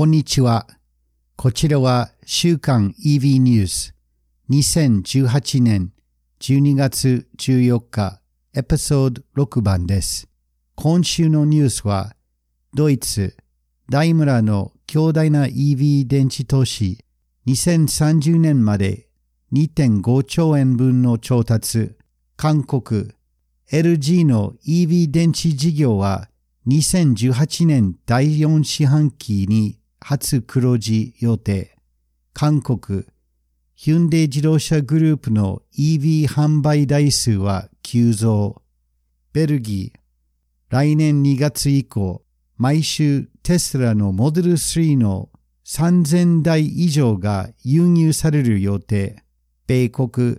こんにちは。こちらは週刊 EV ニュース2018年12月14日エピソード6番です。今週のニュースはドイツダイムラーの強大な EV 電池投資2030年まで 2.5 兆円分の調達。韓国 LG の EV 電池事業は2018年第4四半期に初黒字予定。韓国、ヒュンデイ自動車グループの EV 販売台数は急増。ベルギー、来年2月以降、毎週テスラのモデル3の3000台以上が輸入される予定。米国、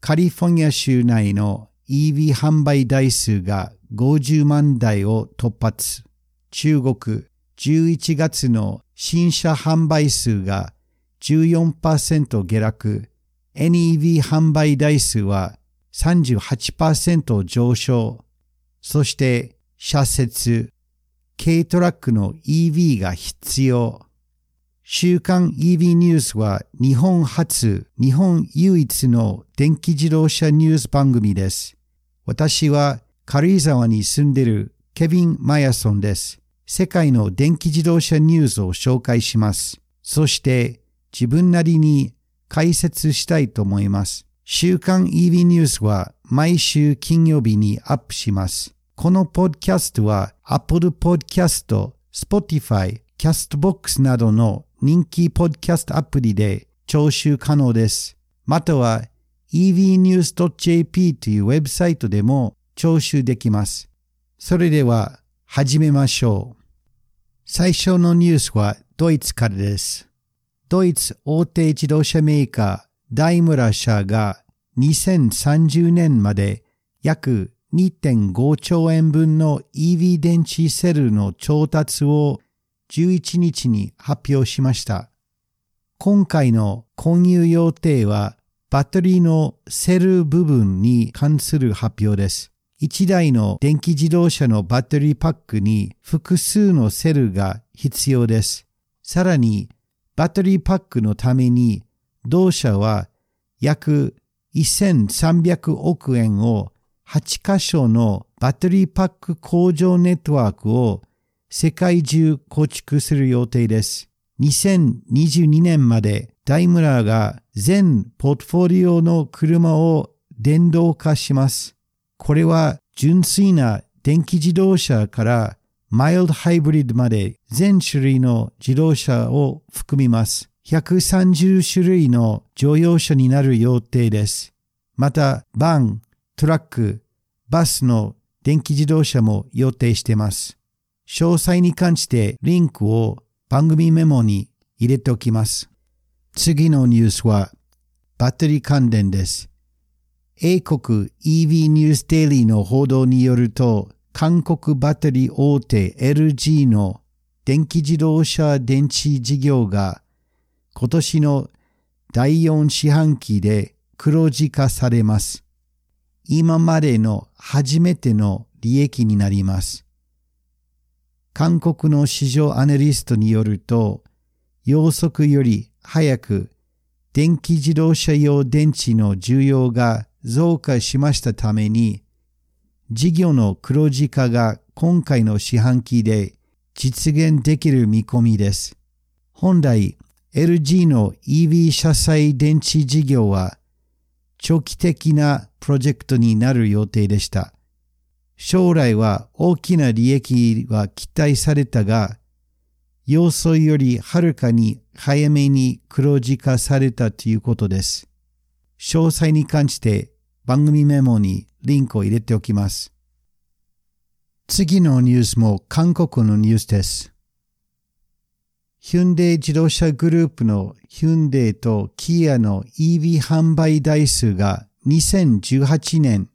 カリフォルニア州内の EV 販売台数が50万台を突発。中国、11月の新車販売数が 14% 下落、NEV 販売台数は 38% 上昇。そして、社説、軽トラックの EV が必要。週刊 EV ニュースは日本初、日本唯一の電気自動車ニュース番組です。私は軽井沢に住んでいるケビン・マヤソンです。世界の電気自動車ニュースを紹介します。そして自分なりに解説したいと思います。週刊 EV ニュースは毎週金曜日にアップします。このポッドキャストは Apple Podcast、Spotify、Castbox などの人気ポッドキャストアプリで聴取可能です。または evnews.jp というウェブサイトでも聴取できます。それでは始めましょう。最初のニュースはドイツからです。ドイツ大手自動車メーカーダイムラー社が2030年まで約 2.5 兆円分の EV 電池セルの調達を11日に発表しました。今回の購入予定はバッテリーのセル部分に関する発表です。1台の電気自動車のバッテリーパックに複数のセルが必要です。さらに、バッテリーパックのために、同社は約1300億円を8カ所のバッテリーパック工場ネットワークを世界中構築する予定です。2022年までダイムラーが全ポートフォリオの車を電動化します。これは純粋な電気自動車からマイルドハイブリッドまで全種類の自動車を含みます。130種類の乗用車になる予定です。また、バン、トラック、バスの電気自動車も予定しています。詳細に関してリンクを番組メモに入れておきます。次のニュースはバッテリー関連です。英国 EV ニュースデイリーの報道によると、韓国バッテリー大手 LG の電気自動車電池事業が今年の第4四半期で黒字化されます。今までの初めての利益になります。韓国の市場アナリストによると、予測より早く電気自動車用電池の需要が増加しましたために、事業の黒字化が今回の四半期で実現できる見込みです。本来、LG の EV 車載電池事業は長期的なプロジェクトになる予定でした。将来は大きな利益は期待されたが、予想よりはるかに早めに黒字化されたということです。詳細に関して番組メモにリンクを入れておきます。次のニュースも韓国のニュースです。ヒュンデイ自動車グループのヒュンデイとキアの EV 販売台数が2018年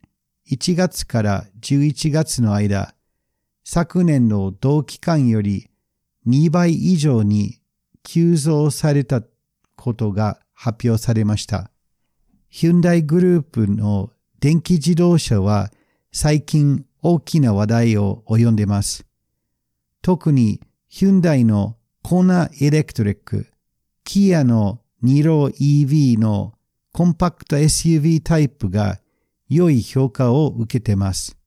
1月から11月の間、昨年の同期間より2倍以上に急増されたことが発表されました。ヒュンダイグループの電気自動車は最近大きな話題を及んでいます。特にヒュンダイのコーナーエレクトリック、キアの2-row EV のコンパクト SUV タイプが良い評価を受けています。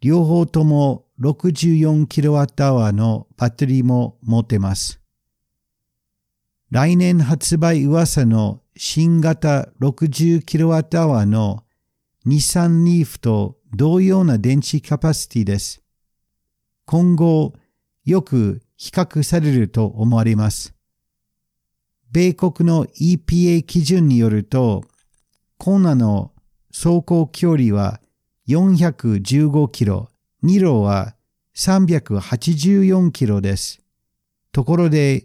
両方とも 64kWh のバッテリーも持っています。来年発売噂の新型 60kWh の日産リーフと同様な電池キャパシティです。今後、よく比較されると思われます。米国の EPA 基準によると、コーナの走行距離は415キロ、2ロは384キロです。ところで、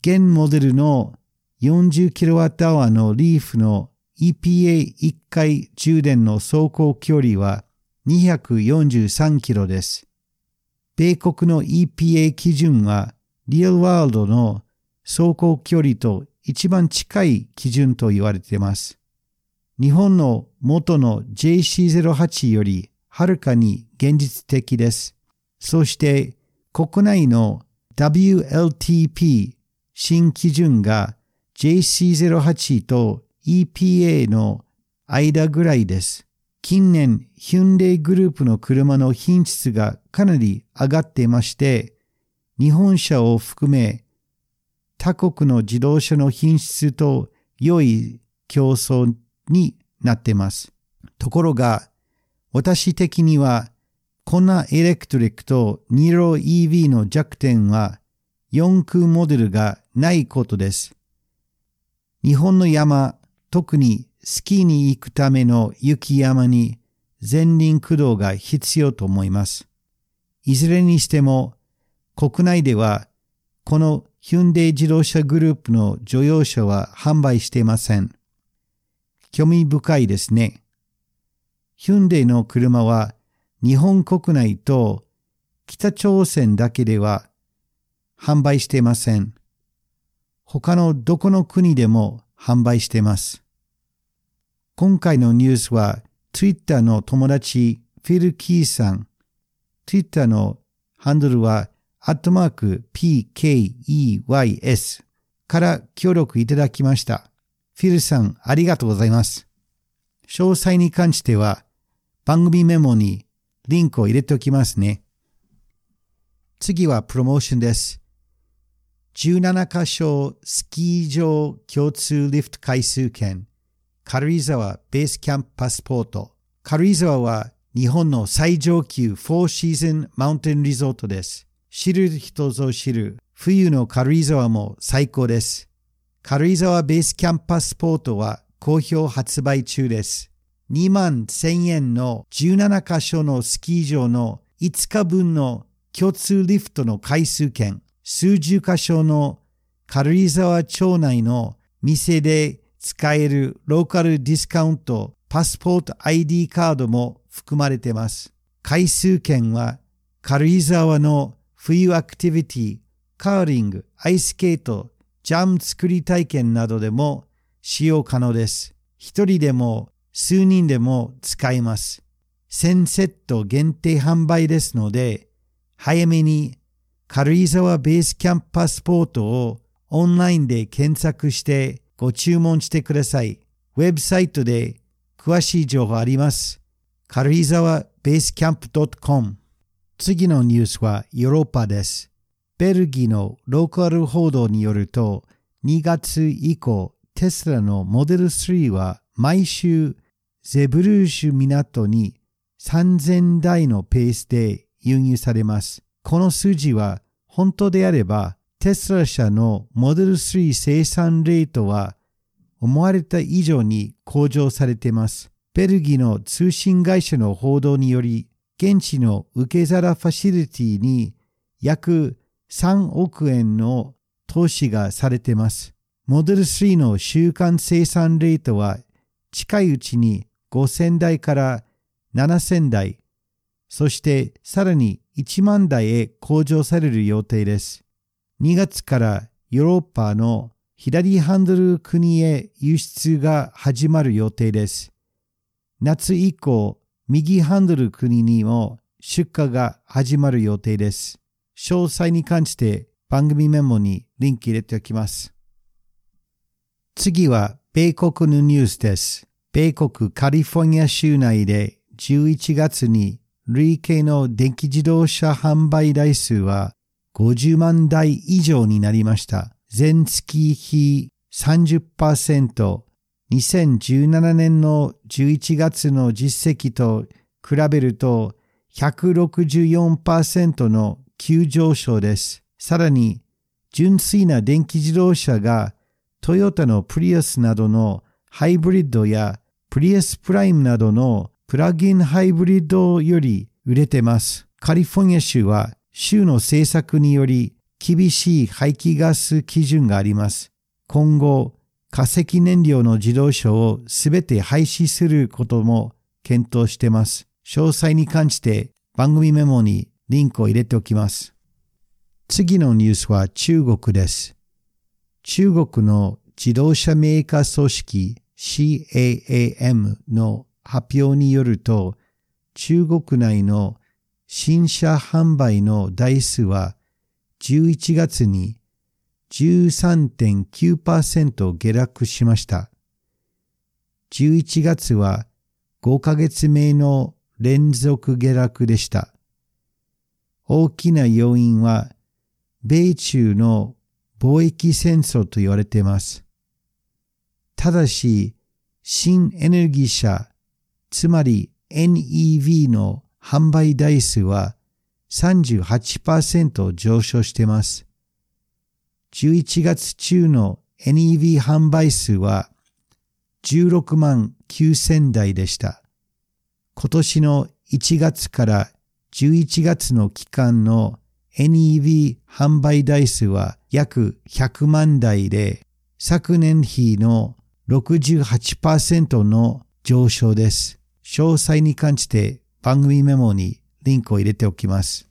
現モデルの 40kWh のリーフの EPA1 回充電の走行距離は243キロです。米国の EPA 基準はリアルワールドの走行距離と一番近い基準と言われています。日本の元の JC08 よりはるかに現実的です。そして国内の WLTP新基準が JC08 と EPA の間ぐらいです。近年、ヒュンデイグループの車の品質がかなり上がっていまして、日本車を含め他国の自動車の品質と良い競争になっています。ところが、私的には、コーナーエレクトリックと2-row EV の弱点は、4駆モデルがないことです。日本の山、特にスキーに行くための雪山に前輪駆動が必要と思います。いずれにしても国内ではこのヒュンデイ自動車グループの乗用車は販売していません。興味深いですね。ヒュンデイの車は日本国内と北朝鮮だけでは販売していません。他のどこの国でも販売しています。今回のニュースは Twitter の友達フィル・キーさん。Twitter のハンドルは@PKEYS から協力いただきました。フィルさん、ありがとうございます。詳細に関しては番組メモにリンクを入れておきますね。次はプロモーションです。17カ所スキー場共通リフト回数券、軽井沢ベースキャンプパスポート。軽井沢は日本の最上級4シーズンマウンテンリゾートです。知る人ぞ知る冬の軽井沢も最高です。軽井沢ベースキャンプパスポートは好評発売中です。2万1000円の17カ所のスキー場の5日分の共通リフトの回数券。数十箇所の軽井沢町内の店で使えるローカルディスカウントパスポート ID カードも含まれています。回数券は軽井沢の冬アクティビティ、カーリング、アイススケート、ジャム作り体験などでも使用可能です。一人でも数人でも使えます。1000セット限定販売ですので、早めに軽井沢ベースキャンプパスポートをオンラインで検索してご注文してください。ウェブサイトで詳しい情報あります。軽井沢ベースキャンプ .com。 次のニュースはヨーロッパです。ベルギーのローカル報道によると、2月以降、テスラのモデル3は毎週ゼブルーシュ港に3000台のペースで輸入されます。この数字は本当であれば、テスラ社のモデル3生産レートは思われた以上に向上されています。ベルギーの通信会社の報道により、現地の受け皿ファシリティに約3億円の投資がされています。モデル3の週間生産レートは近いうちに5000台から7000台、そしてさらに1万台へ向上される予定です。2月からヨーロッパの左ハンドル国へ輸出が始まる予定です。夏以降、右ハンドル国にも出荷が始まる予定です。詳細に関して番組メモにリンク入れておきます。次は米国のニュースです。米国カリフォルニア州内で11月に累計の電気自動車販売台数は50万台以上になりました。前月比 30%、2017年の11月の実績と比べると 164% の急上昇です。さらに、純粋な電気自動車がトヨタのプリウスなどのハイブリッドやプリウスプライムなどのプラグインハイブリッドより売れてます。カリフォルニア州は州の政策により厳しい排気ガス基準があります。今後、化石燃料の自動車をすべて廃止することも検討しています。詳細に関して番組メモにリンクを入れておきます。次のニュースは中国です。中国の自動車メーカー組織 CAAM の発表によると、中国内の新車販売の台数は11月に13.9% 下落しました。11月は5ヶ月目の連続下落でした。大きな要因は米中の貿易戦争と言われています。ただし、新エネルギー車、つまり NEV の販売台数は 38% 上昇しています。11月中の NEV 販売数は16万9000台でした。今年の1月から11月の期間の NEV 販売台数は約100万台で、昨年比の 68% の上昇です。詳細に関して番組メモにリンクを入れておきます。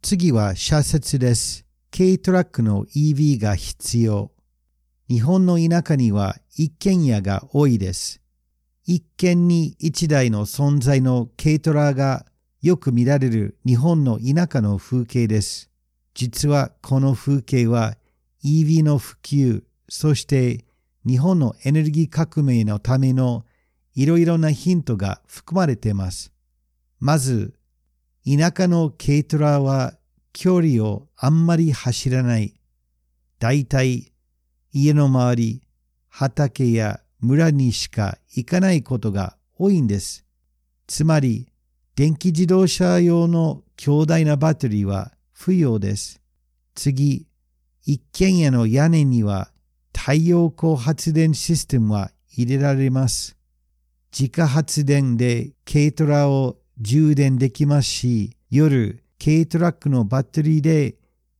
次は車説です。軽トラックの EV が必要。日本の田舎には一軒家が多いです。一軒に一台の存在の軽トラがよく見られる日本の田舎の風景です。実はこの風景は EV の普及、そして日本のエネルギー革命のためのいろいろなヒントが含まれています。まず、田舎の軽トラは距離をあんまり走らない。だいたい家の周り、畑や村にしか行かないことが多いんです。つまり、電気自動車用の強大なバッテリーは不要です。次、一軒家の屋根には太陽光発電システムは入れられます。自家発電で軽トラを充電できますし、夜、軽トラックのバッテリーで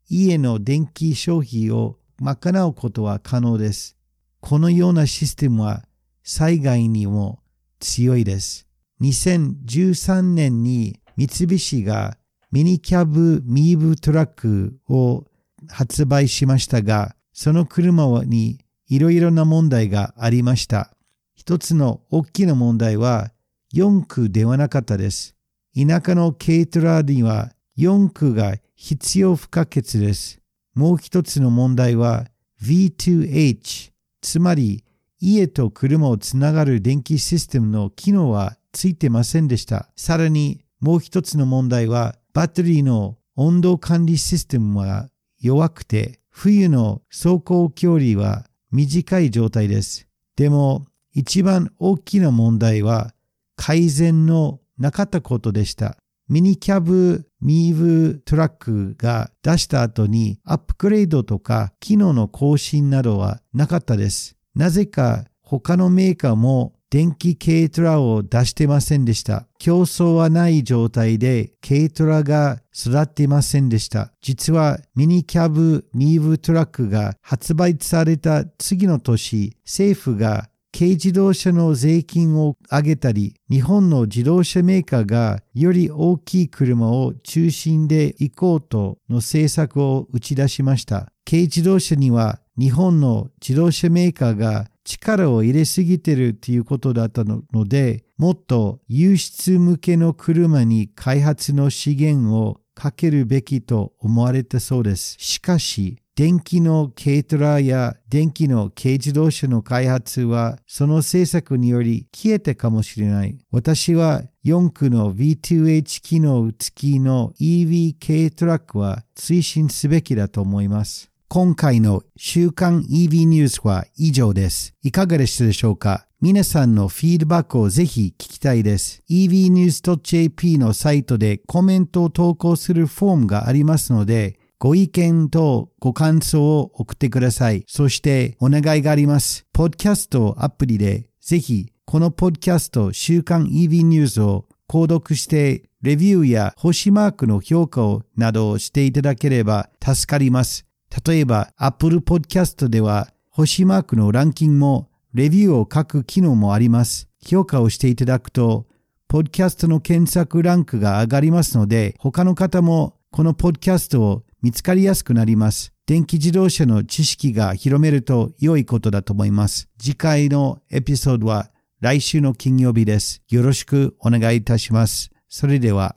家の電気消費を賄うことは可能です。このようなシステムは災害にも強いです。2013年に三菱がミニキャブミーブトラックを発売しましたが、その車にいろいろな問題がありました。一つの大きな問題は四駆ではなかったです。田舎の軽トラには四駆が必要不可欠です。もう一つの問題は V2H、つまり家と車をつながる電気システムの機能はついてませんでした。さらにもう一つの問題はバッテリーの温度管理システムは弱くて、冬の走行距離は短い状態です。でも一番大きな問題は改善のなかったことでした。ミニキャブミーブトラックが出した後にアップグレードとか機能の更新などはなかったです。なぜか他のメーカーも電気軽トラを出してませんでした。競争はない状態で軽トラが育っていませんでした。実はミニキャブミーブトラックが発売された次の年、政府が軽自動車の税金を上げたり、日本の自動車メーカーがより大きい車を中心で行こうとの政策を打ち出しました。軽自動車には日本の自動車メーカーが力を入れすぎてるということだったので、もっと輸出向けの車に開発の資源をかけるべきと思われたそうです。しかし、電気の軽トラや電気の軽自動車の開発はその政策により消えたかもしれない。私は4駆の V2H 機能付きの EV 軽トラックは推進すべきだと思います。今回の週刊 EV ニュースは以上です。いかがでしたでしょうか？皆さんのフィードバックをぜひ聞きたいです。evnews.jp のサイトでコメントを投稿するフォームがありますので、ご意見とご感想を送ってください。そしてお願いがあります。ポッドキャストアプリでぜひこのポッドキャスト週刊 EV ニュースを購読してレビューや星マークの評価をなどをしていただければ助かります。例えば Apple Podcast では星マークのランキングもレビューを書く機能もあります。評価をしていただくとポッドキャストの検索ランクが上がりますので、他の方もこのポッドキャストを見つかりやすくなります。電気自動車の知識が広めると良いことだと思います。次回のエピソードは来週の金曜日です。よろしくお願いいたします。それでは。